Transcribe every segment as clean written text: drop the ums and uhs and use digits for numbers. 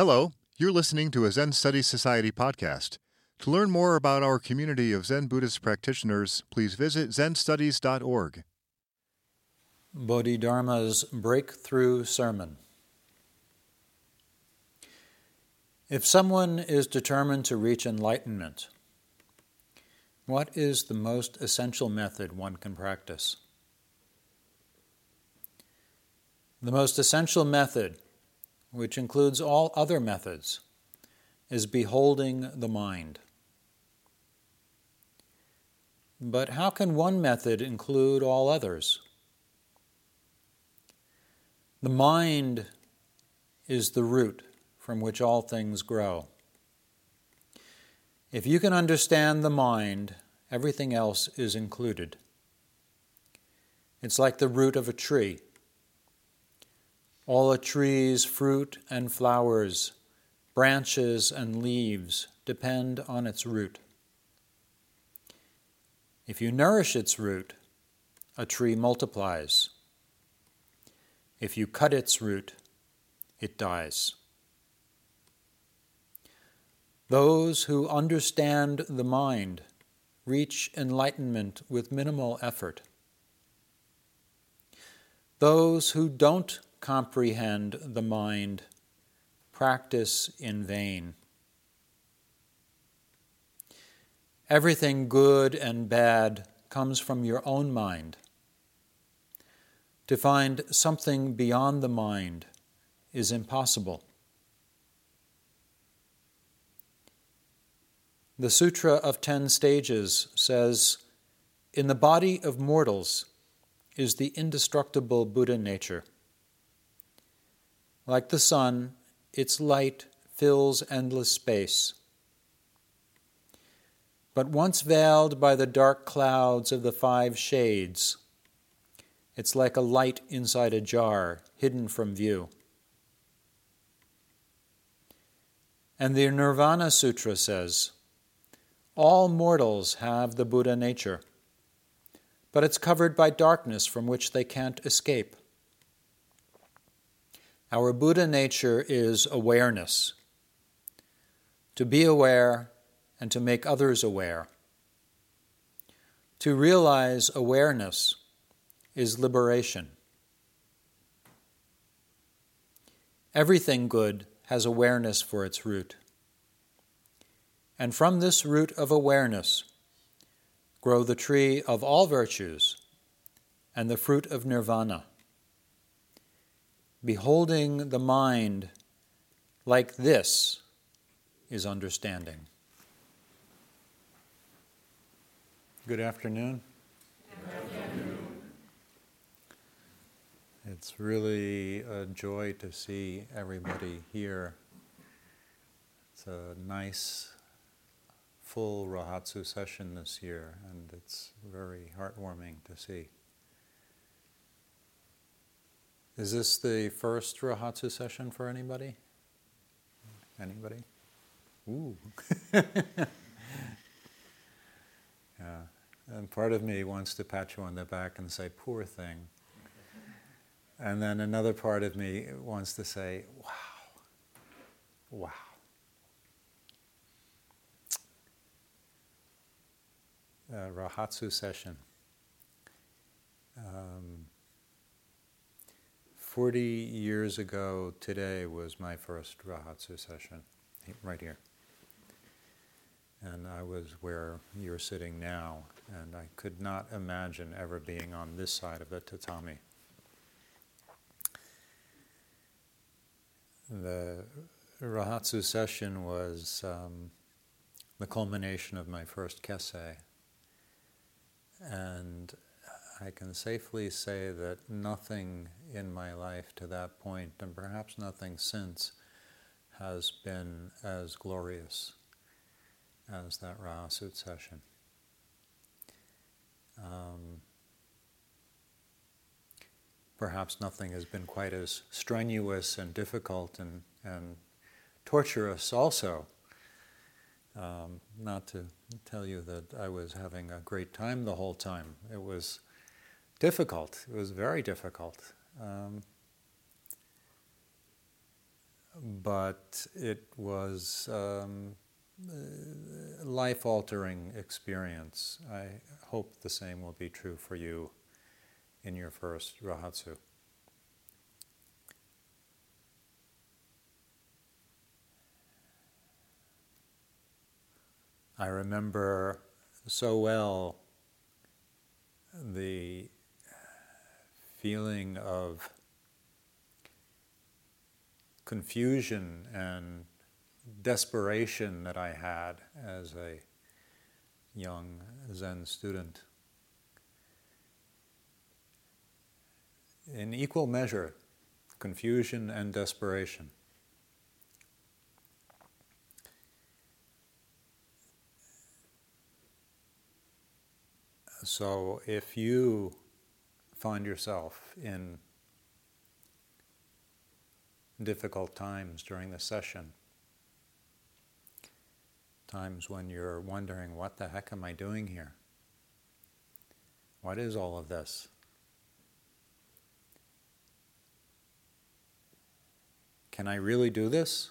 Hello, you're listening to a Zen Studies Society podcast. To learn more about our community of Zen Buddhist practitioners, please visit zenstudies.org. Bodhidharma's Breakthrough Sermon. If someone is determined to reach enlightenment, what is the most essential method one can practice? The most essential method, which includes all other methods, is beholding the mind. But how can one method include all others? The mind is the root from which all things grow. If you can understand the mind, everything else is included. It's like the root of a tree. All a tree's fruit and flowers, branches and leaves depend on its root. If you nourish its root, a tree multiplies. If you cut its root, it dies. Those who understand the mind reach enlightenment with minimal effort. Those who don't comprehend the mind practice in vain. Everything good and bad comes from your own mind. To find something beyond the mind is impossible. The Sutra of 10 Stages says, "In the body of mortals is the indestructible Buddha nature. Like the sun, its light fills endless space. But once veiled by the dark clouds of the 5 shades, it's like a light inside a jar, hidden from view." And the Nirvana Sutra says, "All mortals have the Buddha nature, but it's covered by darkness from which they can't escape." Our Buddha nature is awareness, to be aware and to make others aware. To realize awareness is liberation. Everything good has awareness for its root. And from this root of awareness grow the tree of all virtues and the fruit of nirvana. Beholding the mind like this is understanding. Good afternoon. Good afternoon. It's really a joy to see everybody here. It's a nice, full Rohatsu session this year, and it's very heartwarming to see. Is this the first Rohatsu session for anybody? Anybody? Ooh. Yeah. And part of me wants to pat you on the back and say, "Poor thing." And then another part of me wants to say, wow. Rohatsu session. 40 years ago today was my first Rohatsu session, right here. And I was where you're sitting now, and I could not imagine ever being on this side of the tatami. The Rohatsu session was the culmination of my first kese. And I can safely say that nothing in my life to that point, and perhaps nothing since, has been as glorious as that Rohatsu session. Perhaps nothing has been quite as strenuous and difficult and torturous also. Not to tell you that I was having a great time the whole time. It was difficult. It was very difficult. but it was a life-altering experience. I hope the same will be true for you in your first Rohatsu. I remember so well the feeling of confusion and desperation that I had as a young Zen student. In equal measure, confusion and desperation. So if you find yourself in difficult times during the session, times when you're wondering, what the heck am I doing here? What is all of this? Can I really do this?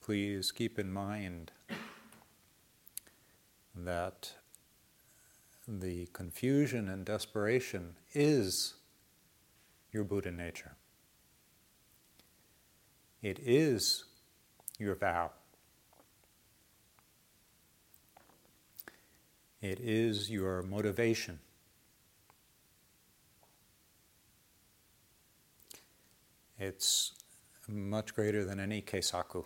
Please keep in mind that the confusion and desperation is your Buddha nature. It is your vow. It is your motivation. It's much greater than any Keisaku.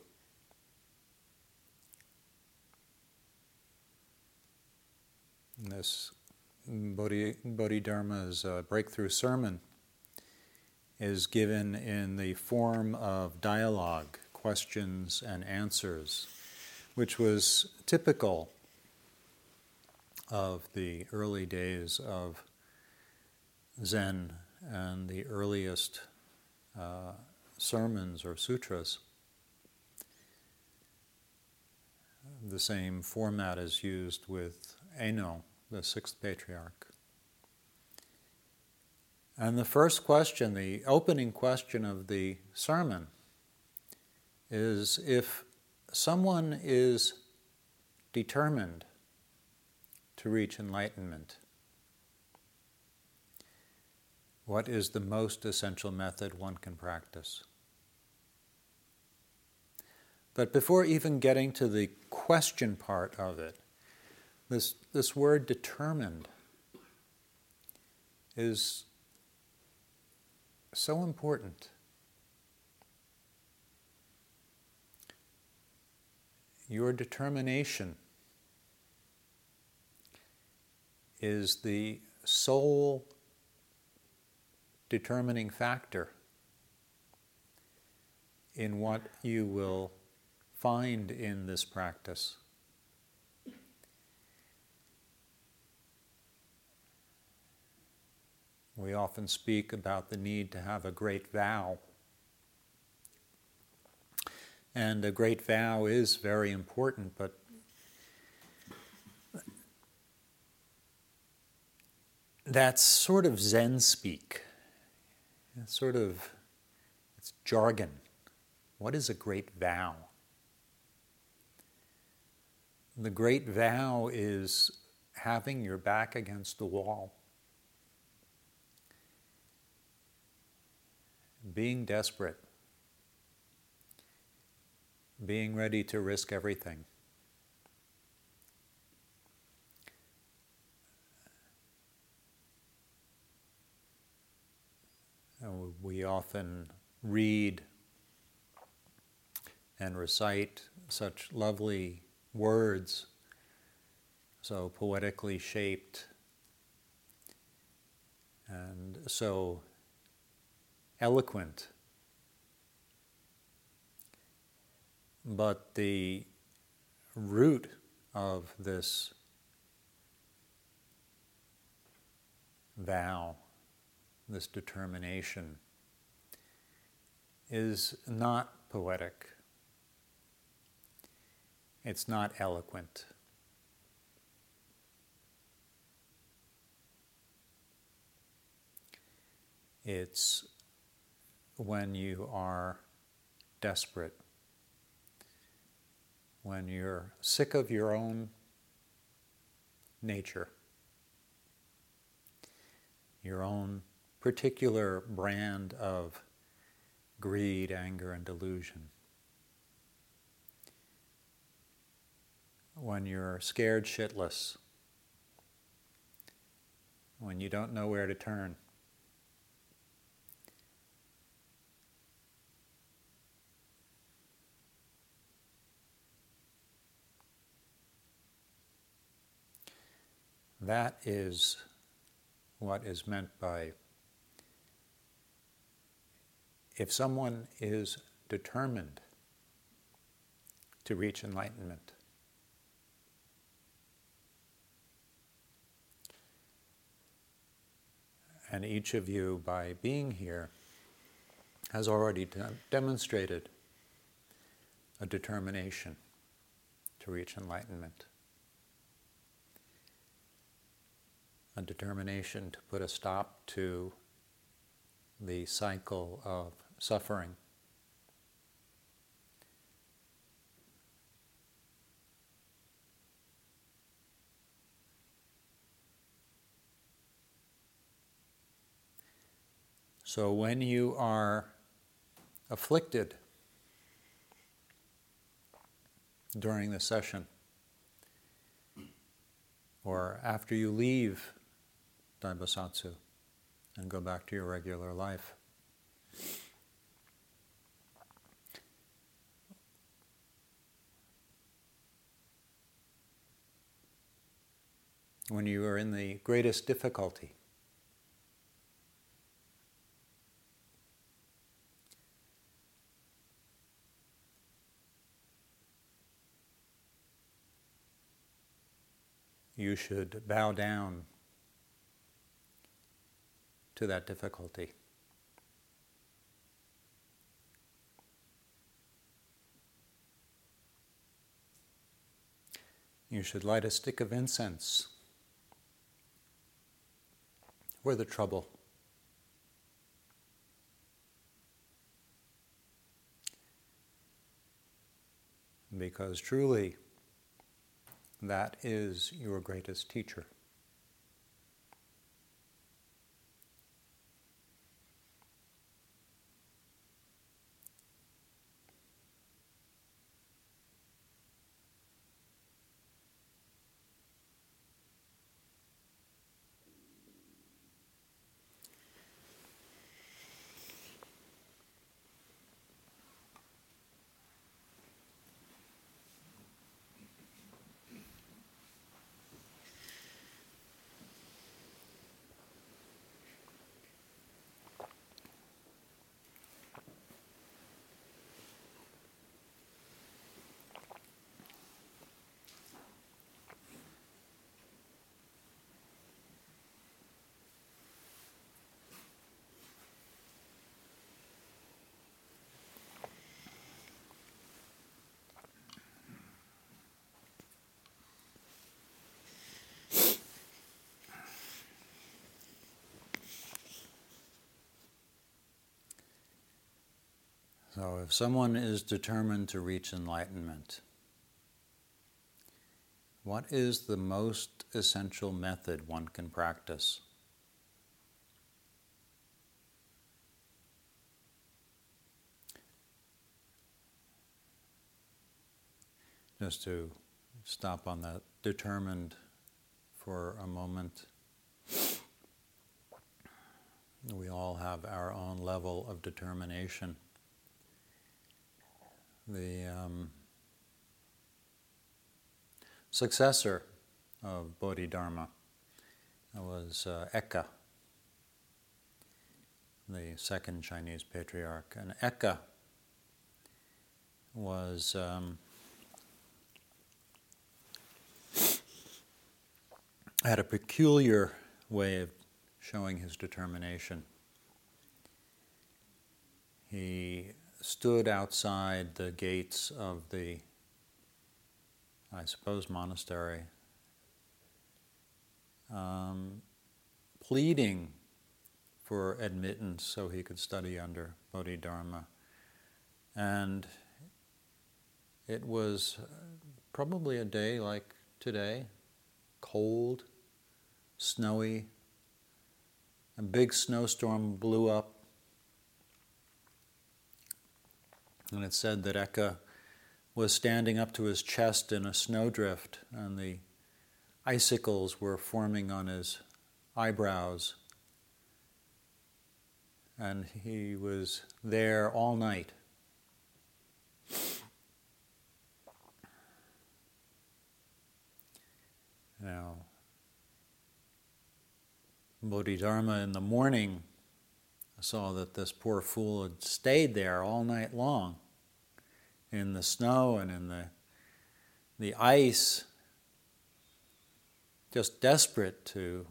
This Bodhidharma's Breakthrough Sermon is given in the form of dialogue, questions and answers, which was typical of the early days of Zen and the earliest sermons or sutras. The same format is used with Eno, the sixth patriarch. And the first question, the opening question of the sermon, is if someone is determined to reach enlightenment, what is the most essential method one can practice? But before even getting to the question part of it, this word determined is so important. Your determination is the sole determining factor in what you will find in this practice. We often speak about the need to have a great vow. And a great vow is very important, but that's sort of Zen speak. It's sort of, it's jargon. What is a great vow? The great vow is having your back against the wall, being desperate, being ready to risk everything. We often read and recite such lovely words, so poetically shaped and so eloquent, but the root of this vow, this determination, is not poetic. It's not eloquent. It's when you are desperate, when you're sick of your own nature, your own particular brand of greed, anger, and delusion. When you're scared shitless, when you don't know where to turn. That is what is meant by, if someone is determined to reach enlightenment, and each of you, by being here, has already demonstrated a determination to reach enlightenment, a determination to put a stop to the cycle of suffering, so when you are afflicted during the session, or after you leave Dai Bosatsu and go back to your regular life, when you are in the greatest difficulty, you should bow down to that difficulty. You should light a stick of incense for the trouble. Because truly, that is your greatest teacher. So if someone is determined to reach enlightenment, what is the most essential method one can practice? Just to stop on that determined for a moment, we all have our own level of determination. The successor of Bodhidharma was Eka, the second Chinese patriarch. And Eka was had a peculiar way of showing his determination. He stood outside the gates of the, I suppose, monastery, pleading for admittance so he could study under Bodhidharma. And it was probably a day like today, cold, snowy. A big snowstorm blew up. And it said that Eka was standing up to his chest in a snowdrift, and the icicles were forming on his eyebrows. And he was there all night. Now, Bodhidharma in the morning saw that this poor fool had stayed there all night long in the snow and in the ice, just desperate to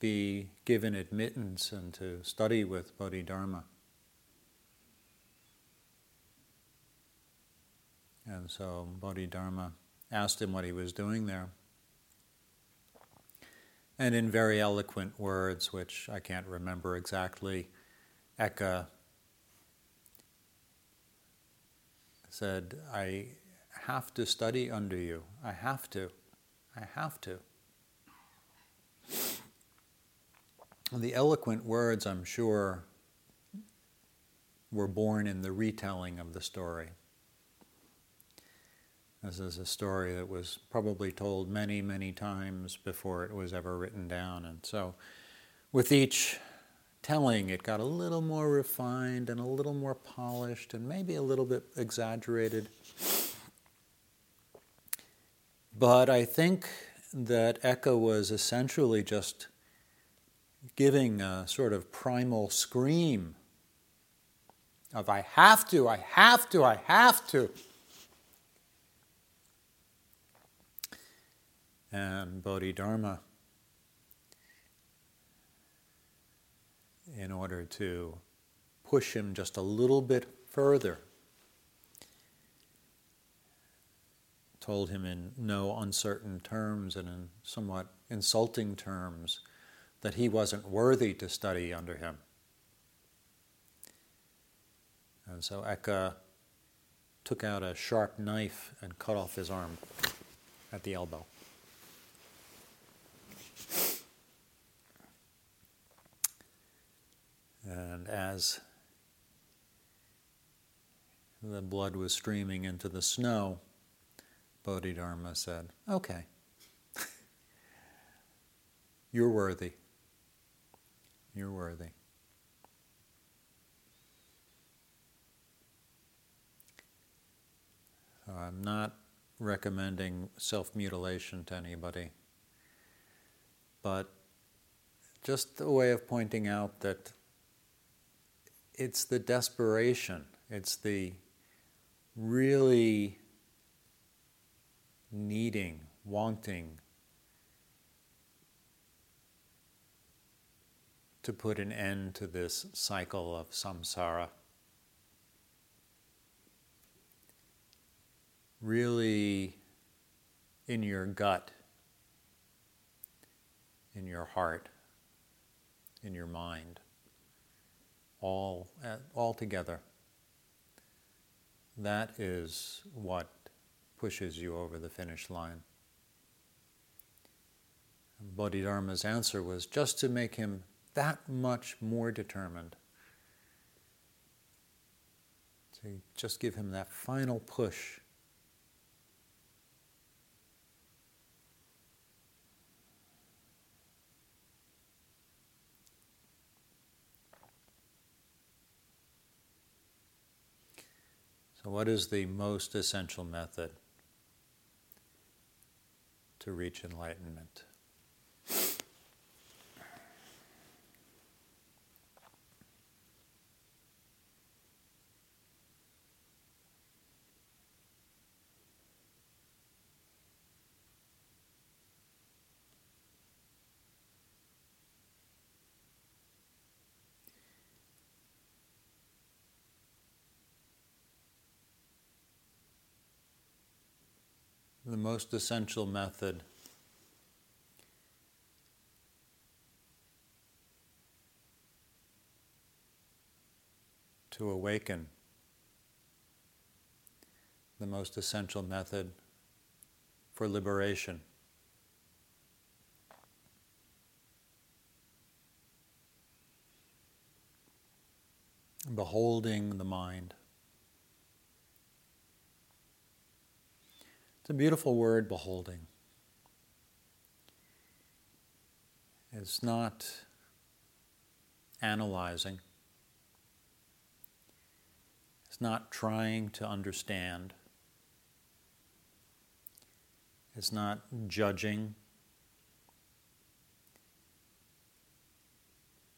be given admittance and to study with Bodhidharma. And so Bodhidharma asked him what he was doing there. And in very eloquent words, which I can't remember exactly, Eka said, I have to study under you. I have to. The eloquent words, I'm sure, were born in the retelling of the story. This is a story that was probably told many, many times before it was ever written down. And so with each telling, it got a little more refined and a little more polished and maybe a little bit exaggerated. But I think that Eka was essentially just giving a sort of primal scream of, I have to. And Bodhidharma, in order to push him just a little bit further, told him in no uncertain terms and in somewhat insulting terms that he wasn't worthy to study under him. And so Eka took out a sharp knife and cut off his arm at the elbow. And as the blood was streaming into the snow, Bodhidharma said, okay, you're worthy. So I'm not recommending self-mutilation to anybody, but just a way of pointing out that it's the desperation, it's the really needing, wanting to put an end to this cycle of samsara. Really in your gut, in your heart, in your mind. All together. That is what pushes you over the finish line. And Bodhidharma's answer was just to make him that much more determined, to just give him that final push. So what is the most essential method to reach enlightenment? The most essential method to awaken, the most essential method for liberation. Beholding the mind. It's a beautiful word, beholding. It's not analyzing. It's not trying to understand. It's not judging.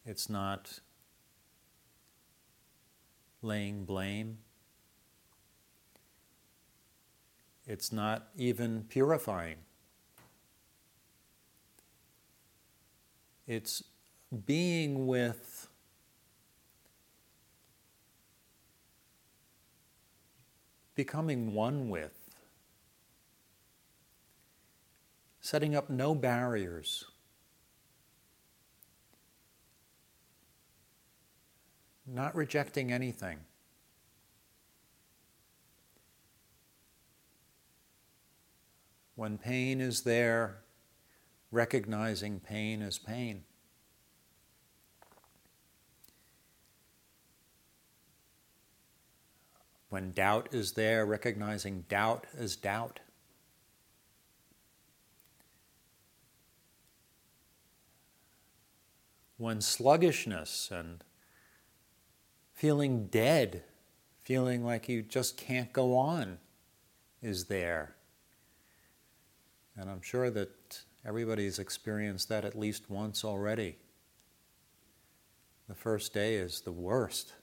It's not laying blame. It's not even purifying. It's being with becoming one with, setting up no barriers, not rejecting anything, when pain is there, recognizing pain as pain. When doubt is there, recognizing doubt as doubt. When sluggishness and feeling dead, feeling like you just can't go on is there. And I'm sure that everybody's experienced that at least once already. The first day is the worst.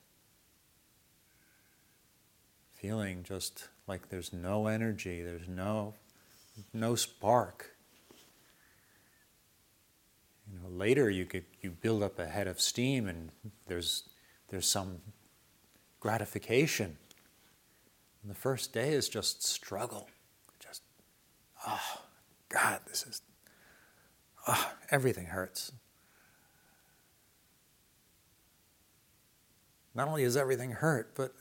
Feeling just like there's no energy, there's no spark. You know, later you build up a head of steam and there's some gratification. And the first day is just struggle. Just, oh God, this is, oh, everything hurts. Not only is everything hurt, but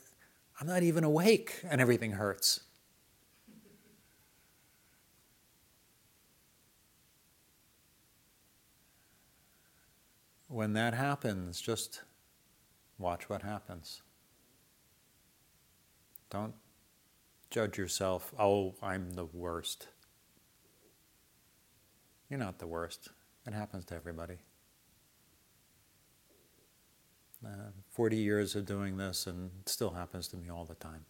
I'm not even awake and everything hurts. When that happens, just watch what happens. Don't judge yourself, oh, I'm the worst. You're not the worst. It happens to everybody. 40 years of doing this, and it still happens to me all the time.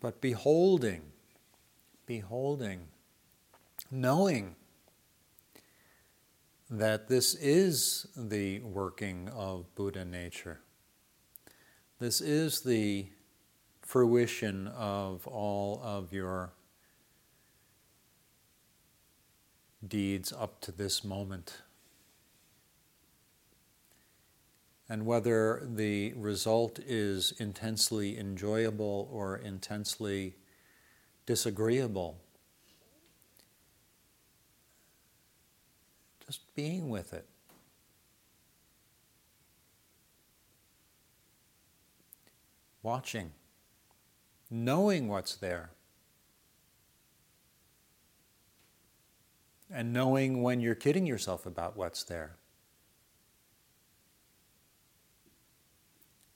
But beholding, knowing that this is the working of Buddha nature. This is the fruition of all of your deeds up to this moment. And whether the result is intensely enjoyable or intensely disagreeable, just being with it. Watching, knowing what's there. And knowing when you're kidding yourself about what's there.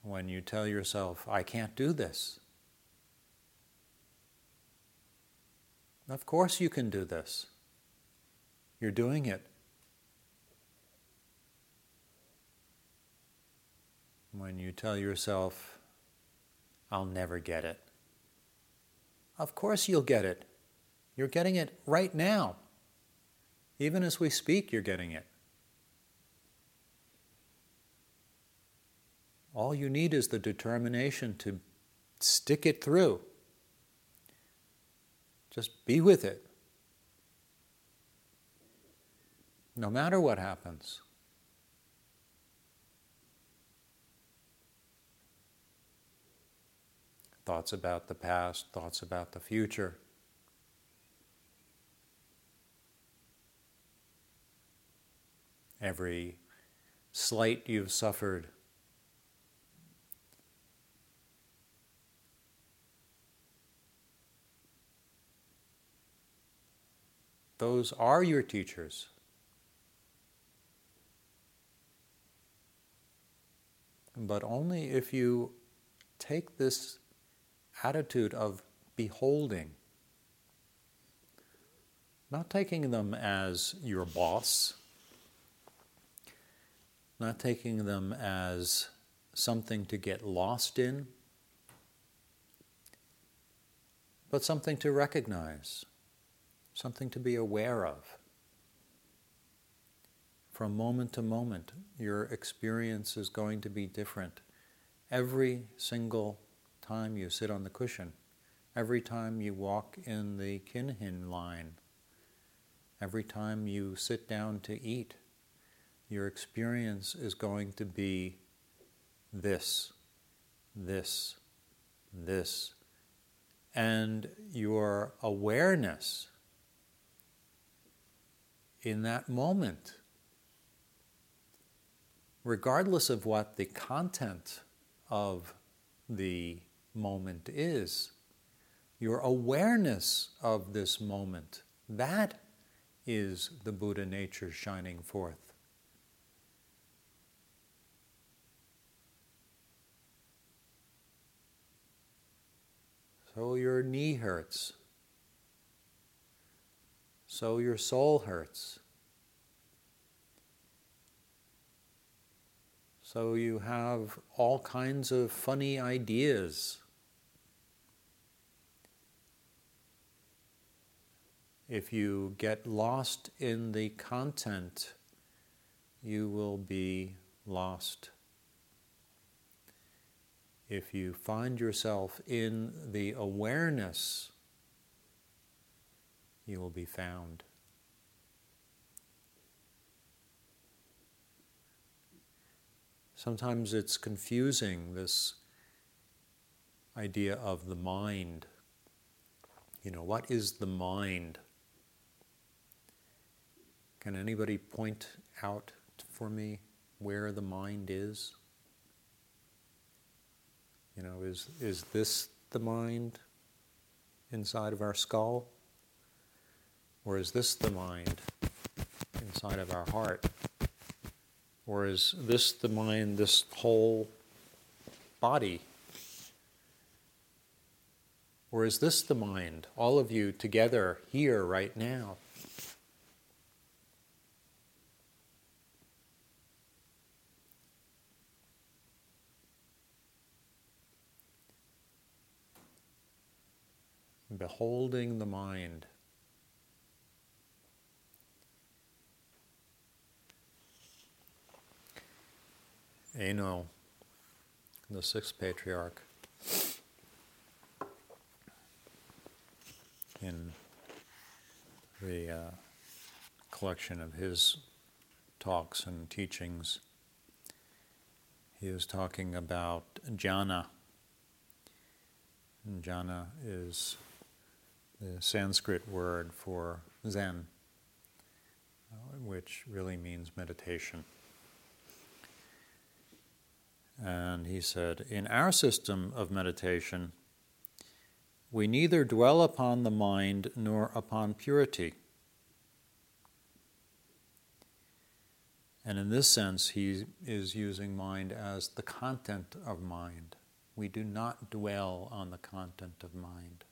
When you tell yourself, I can't do this. Of course you can do this. You're doing it. When you tell yourself, I'll never get it. Of course you'll get it. You're getting it right now. Even as we speak, you're getting it. All you need is the determination to stick it through. Just be with it. No matter what happens. Thoughts about the past, thoughts about the future. every slight you've suffered, those are your teachers. But only if you take this attitude of beholding, not taking them as your boss, not taking them as something to get lost in, but something to recognize, something to be aware of. From moment to moment, your experience is going to be different. Every single time you sit on the cushion, every time you walk in the kinhin line, every time you sit down to eat, your experience is going to be this. And your awareness in that moment, regardless of what the content of the moment is, your awareness of this moment, that is the Buddha nature shining forth. So your knee hurts. So your soul hurts. So you have all kinds of funny ideas. If you get lost in the content, you will be lost. If you find yourself in the awareness, you will be found. Sometimes it's confusing, this idea of the mind. You know, what is the mind? Can anybody point out for me where the mind is? You know, is this the mind inside of our skull? Or is this the mind inside of our heart? Or is this the mind, this whole body? Or is this the mind, all of you together here right now? Beholding the mind. Eno, the sixth patriarch, in the collection of his talks and teachings, he was talking about jhana. And jhana is the Sanskrit word for Zen, which really means meditation. And he said, in our system of meditation, we neither dwell upon the mind nor upon purity. And in this sense, he is using mind as the content of mind. We do not dwell on the content of mind.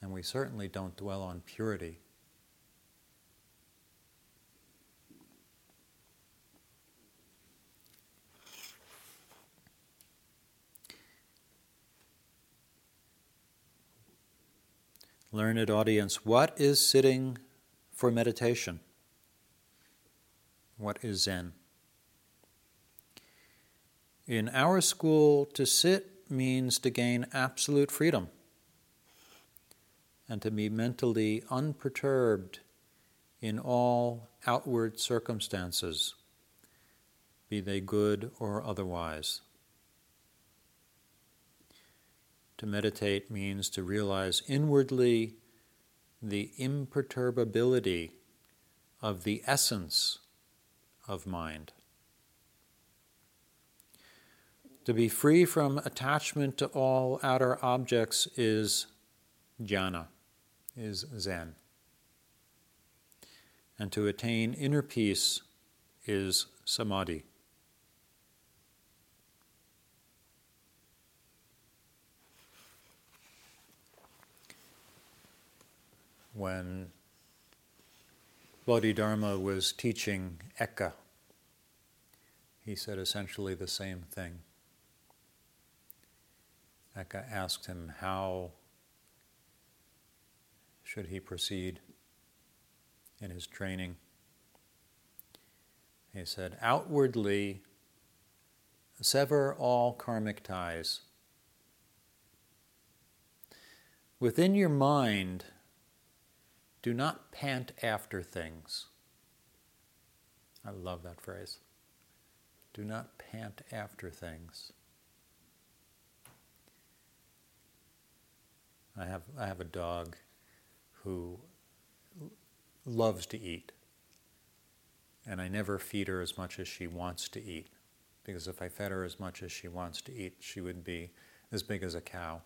And we certainly don't dwell on purity. Learned audience, what is sitting for meditation? What is Zen? In our school, to sit means to gain absolute freedom and to be mentally unperturbed in all outward circumstances, be they good or otherwise. To meditate means to realize inwardly the imperturbability of the essence of mind. To be free from attachment to all outer objects is jhana, is Zen. And to attain inner peace is samadhi. When Bodhidharma was teaching Eka, he said essentially the same thing. Eka asked him how should he proceed in his training. He said, outwardly sever all karmic ties. Within your mind, do not pant after things. I love that phrase. Do not pant after things. I have a dog who loves to eat, and I never feed her as much as she wants to eat, because if I fed her as much as she wants to eat, she would be as big as a cow.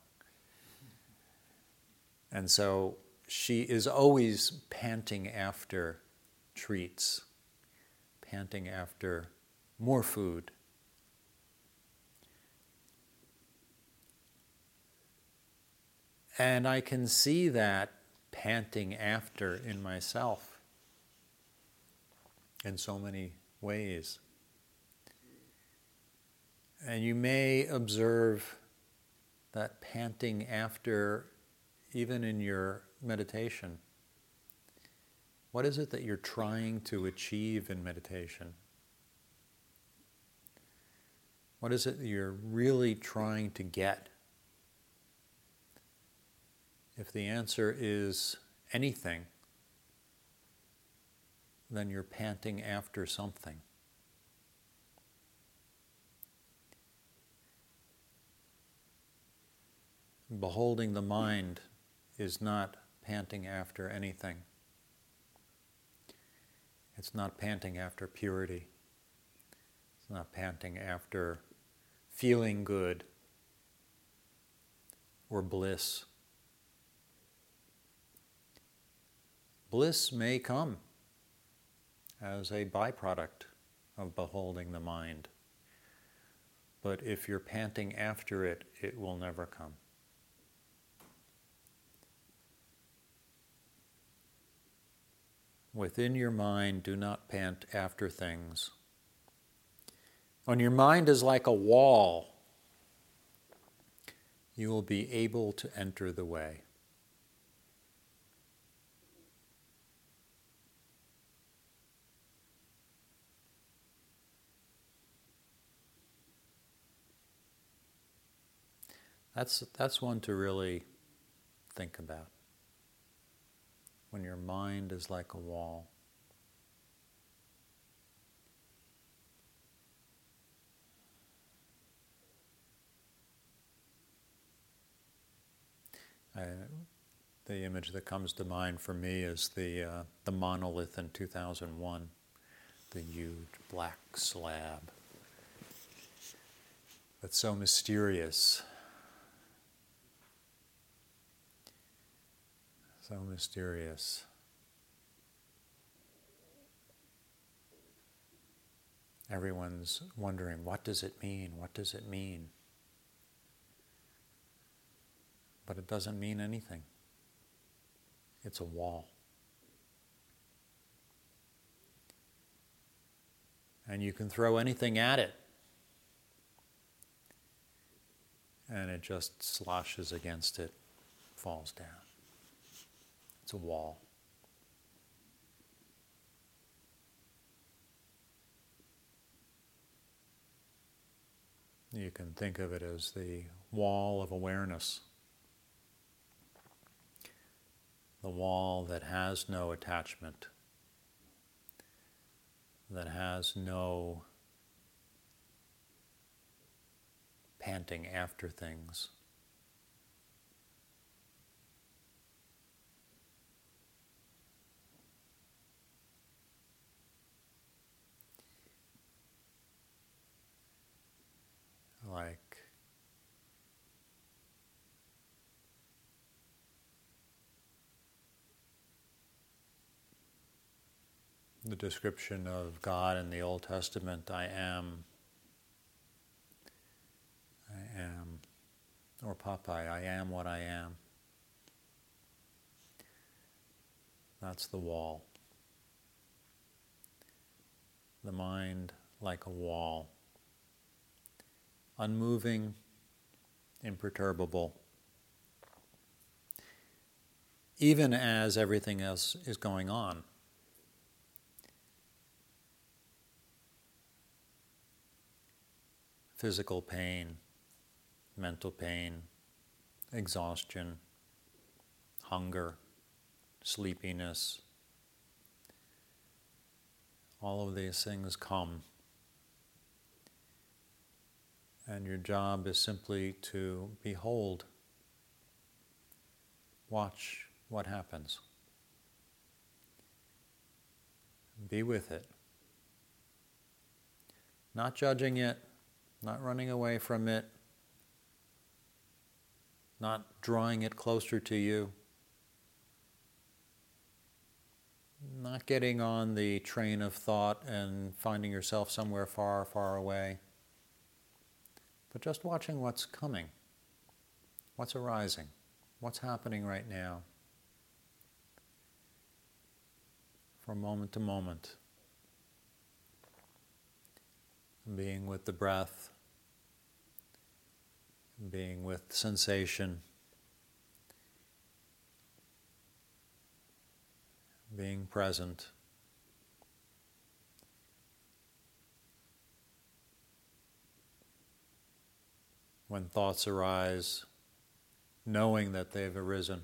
And so she is always panting after treats, panting after more food. And I can see that panting after in myself in so many ways. And you may observe that panting after even in your meditation. What is it that you're trying to achieve in meditation? What is it that you're really trying to get? If the answer is anything, then you're panting after something. Beholding the mind is not panting after anything. It's not panting after purity. It's not panting after feeling good or bliss. Bliss may come as a byproduct of beholding the mind, but if you're panting after it, it will never come. Within your mind, do not pant after things. When your mind is like a wall, you will be able to enter the way. That's one to really think about. When your mind is like a wall. The image that comes to mind for me is the monolith in 2001, the huge black slab. That's so mysterious. So mysterious. Everyone's wondering, what does it mean? What does it mean? But it doesn't mean anything. It's a wall. And you can throw anything at it, and it just sloshes against it, falls down. It's a wall. You can think of it as the wall of awareness, the wall that has no attachment, that has no panting after things. the description of God in the Old Testament, I am, or Popeye, I am what I am. That's the wall. The mind like a wall, unmoving, imperturbable, even as everything else is going on. Physical pain, mental pain, exhaustion, hunger, sleepiness, all of these things come. And your job is simply to behold, watch what happens. Be with it. Not judging it, not running away from it, not drawing it closer to you, not getting on the train of thought and finding yourself somewhere far, far away, but just watching what's coming, what's arising, what's happening right now, from moment to moment, being with the breath, being with sensation, being present, when thoughts arise, knowing that they've arisen,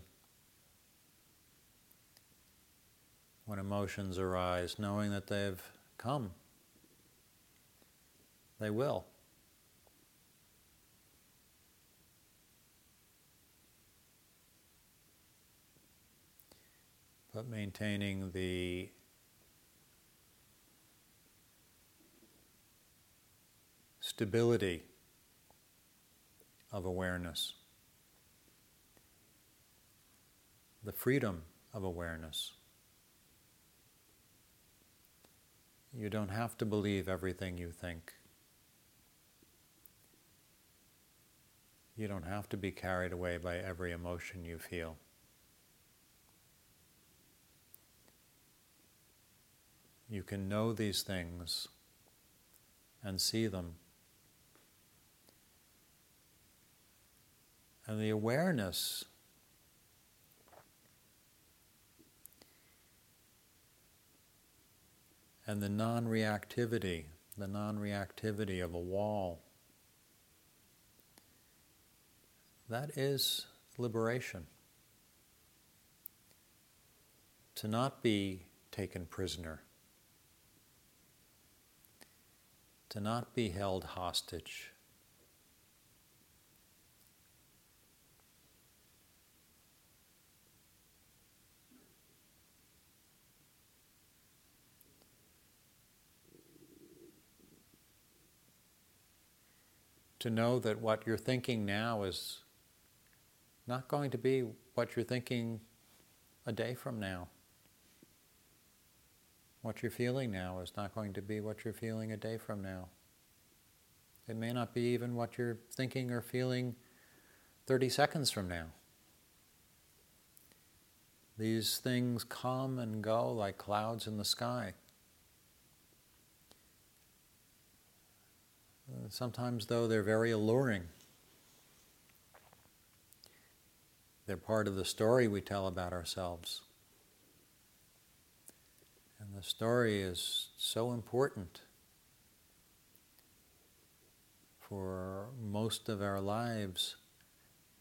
when emotions arise, knowing that they've come, they will. But maintaining the stability of awareness, the freedom of awareness. You don't have to believe everything you think. You don't have to be carried away by every emotion you feel. You can know these things and see them. And the awareness and the non-reactivity of a wall, that is liberation. To not be taken prisoner, to not be held hostage, to know that what you're thinking now is not going to be what you're thinking a day from now. What you're feeling now is not going to be what you're feeling a day from now. It may not be even what you're thinking or feeling 30 seconds from now. These things come and go like clouds in the sky. Sometimes, though, they're very alluring. They're part of the story we tell about ourselves. And the story is so important for most of our lives.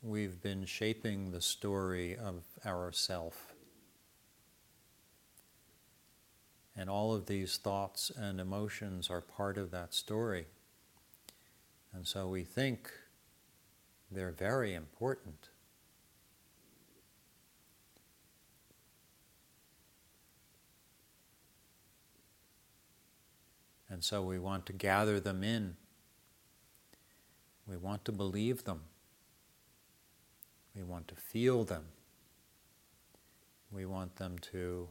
We've been shaping the story of ourself. And all of these thoughts and emotions are part of that story. And so we think they're very important. And so we want to gather them in. We want to believe them. We want to feel them. We want them to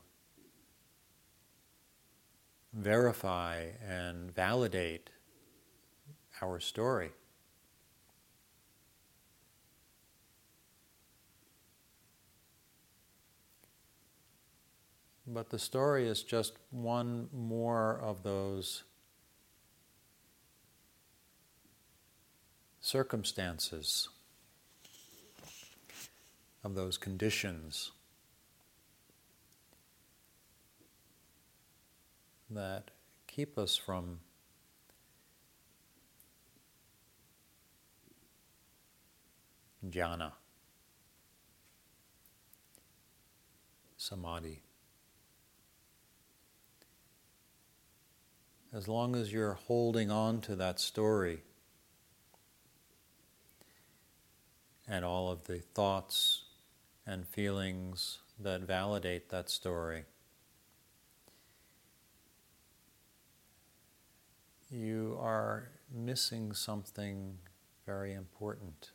verify and validate our story. But the story is just one more of those circumstances, of those conditions that keep us from jhana, samadhi. As long as you're holding on to that story and all of the thoughts and feelings that validate that story, you are missing something very important.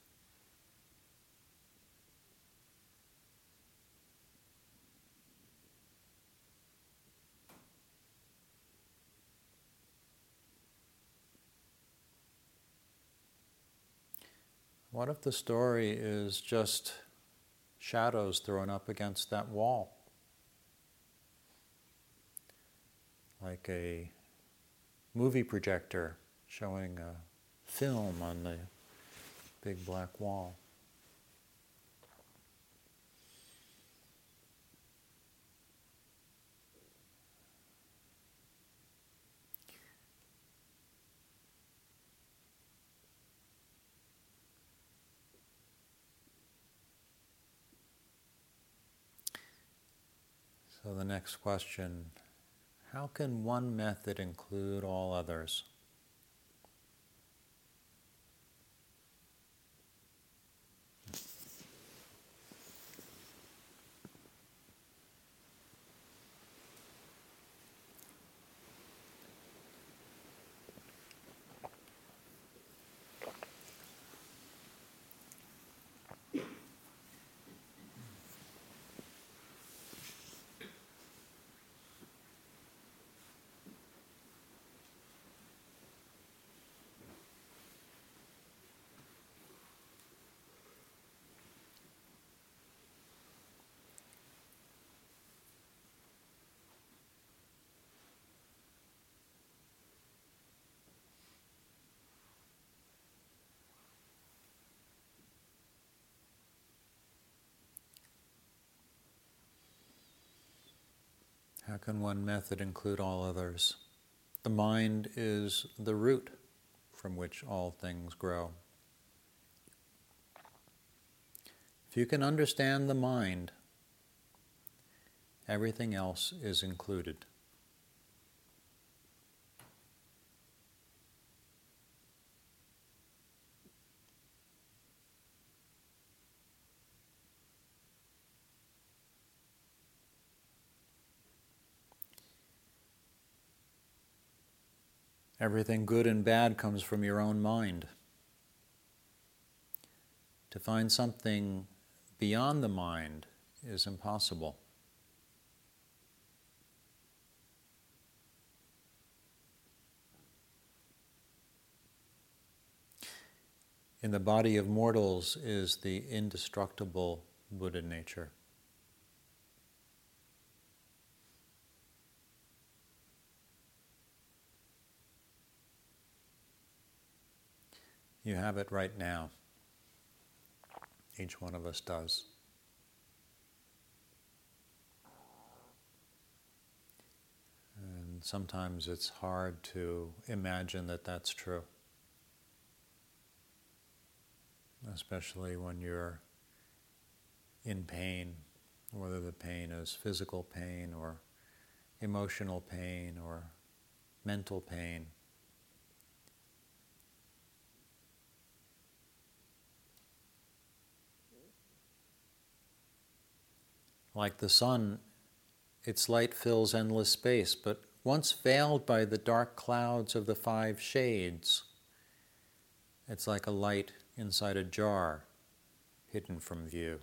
What if the story is just shadows thrown up against that wall? Like a movie projector showing a film on the big black wall. So the next question, how can one method include all others? How can one method include all others? The mind is the root from which all things grow. If you can understand the mind, everything else is included. Everything good and bad comes from your own mind. To find something beyond the mind is impossible. In the body of mortals is the indestructible Buddha nature. You have it right now. Each one of us does. And sometimes it's hard to imagine that that's true, especially when you're in pain, whether the pain is physical pain or emotional pain or mental pain. Like the sun, its light fills endless space, but once veiled by the dark clouds of the five shades, it's like a light inside a jar, hidden from view.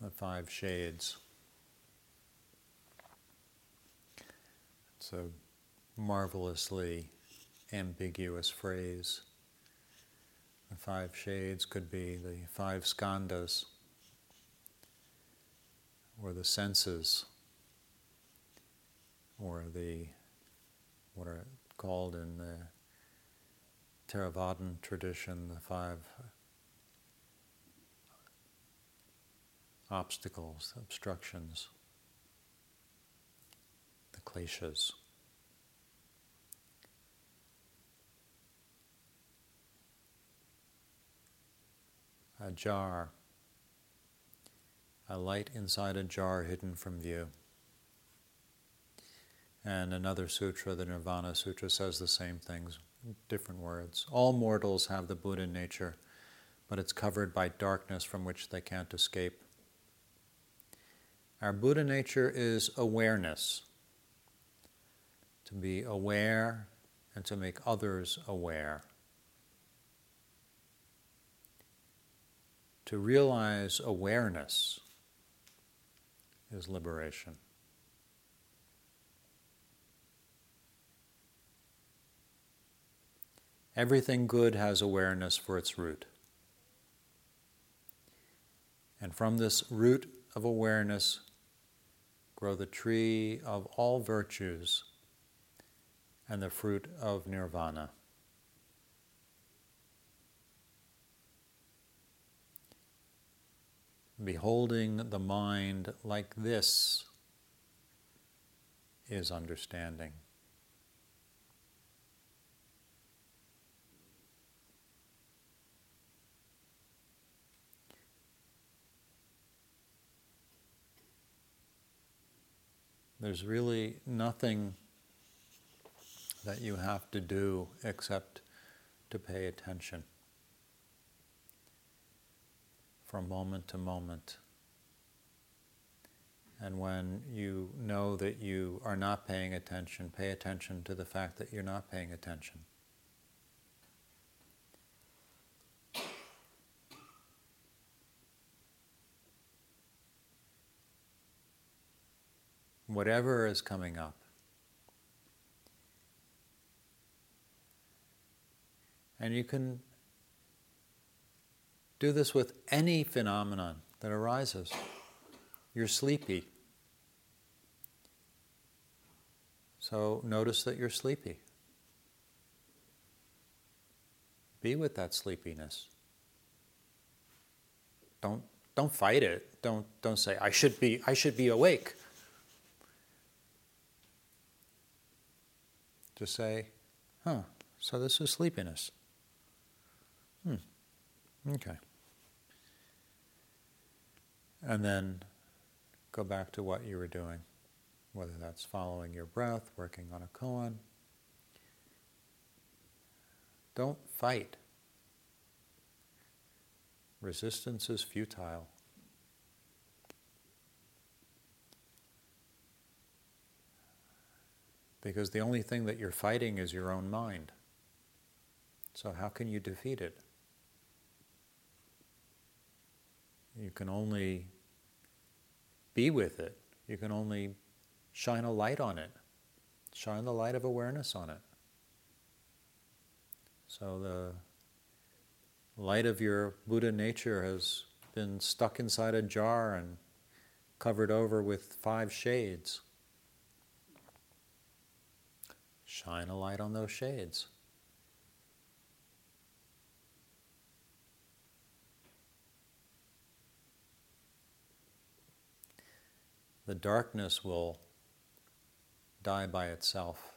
The five shades It's a marvelously ambiguous phrase. The five shades could be the five skandhas, or the senses, or the, what are called in the Theravadan tradition, the five obstacles, obstructions, the kleshas. A jar, a light inside a jar hidden from view. And another sutra, the Nirvana Sutra, says the same things, different words. All mortals have the Buddha nature, but it's covered by darkness from which they can't escape. Our Buddha nature is awareness, to be aware and to make others aware. To realize awareness is liberation. Everything good has awareness for its root. And from this root of awareness grow the tree of all virtues and the fruit of nirvana. Beholding the mind like this is understanding. There's really nothing that you have to do except to pay attention. From moment to moment. And when you know that you are not paying attention, pay attention to the fact that you're not paying attention. Whatever is coming up, and you can do this with any phenomenon that arises. You're sleepy. So notice that you're sleepy. Be with that sleepiness. Don't fight it. Don't say, I should be awake. Just say, so this is sleepiness. Okay. And then go back to what you were doing, whether that's following your breath, working on a koan. Don't fight. Resistance is futile. Because the only thing that you're fighting is your own mind. So how can you defeat it? You can only be with it. You can only shine a light on it. Shine the light of awareness on it. So the light of your Buddha nature has been stuck inside a jar and covered over with five shades. Shine a light on those shades. The darkness will die by itself.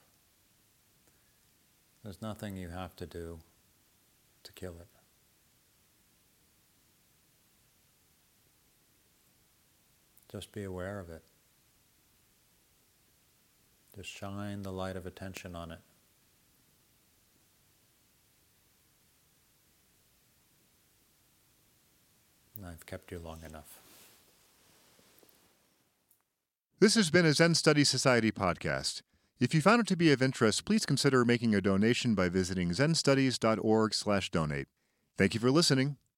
There's nothing you have to do to kill it. Just be aware of it. Just shine the light of attention on it. And I've kept you long enough. This has been a Zen Studies Society podcast. If you found it to be of interest, please consider making a donation by visiting zenstudies.org/donate. Thank you for listening.